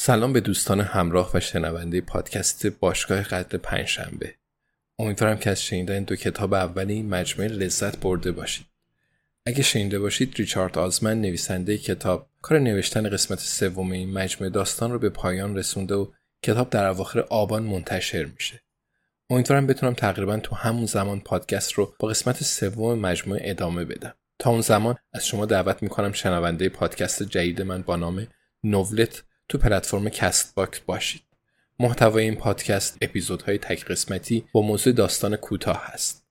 سلام به دوستان همراه و شنونده پادکست باشگاه قتل پنجشنبه. امیدوارم که از شنیدن دو کتاب اول این مجموعه لذت برده باشید. اگه شنیده باشید، ریچارد آزمن نویسنده کتاب کار نوشتن قسمت سوم این مجموعه داستان رو به پایان رسونده و کتاب در اواخر آبان منتشر میشه. امیدوارم بتونم تقریبا تو همون زمان پادکست رو با قسمت سوم مجموعه ادامه بدم. تا اون زمان از شما دعوت میکنم شنونده پادکست جدید من با نام نولت تو پلتفرم کست باکس باشید. محتوای این پادکست اپیزودهای تک قسمتی با موضوع داستان کوتاه هست.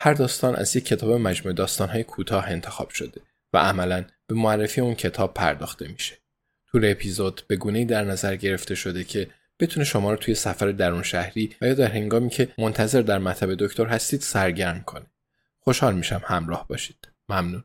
هر داستان از یک کتاب مجموعه داستان‌های کوتاه انتخاب شده و عملاً به معرفی اون کتاب پرداخته میشه. طول اپیزود به گونه‌ای در نظر گرفته شده که بتونه شما رو توی سفر درون شهری و یا در هنگامی که منتظر در مطب دکتر هستید سرگرم کنه. خوشحال میشم همراه باشید. ممنون.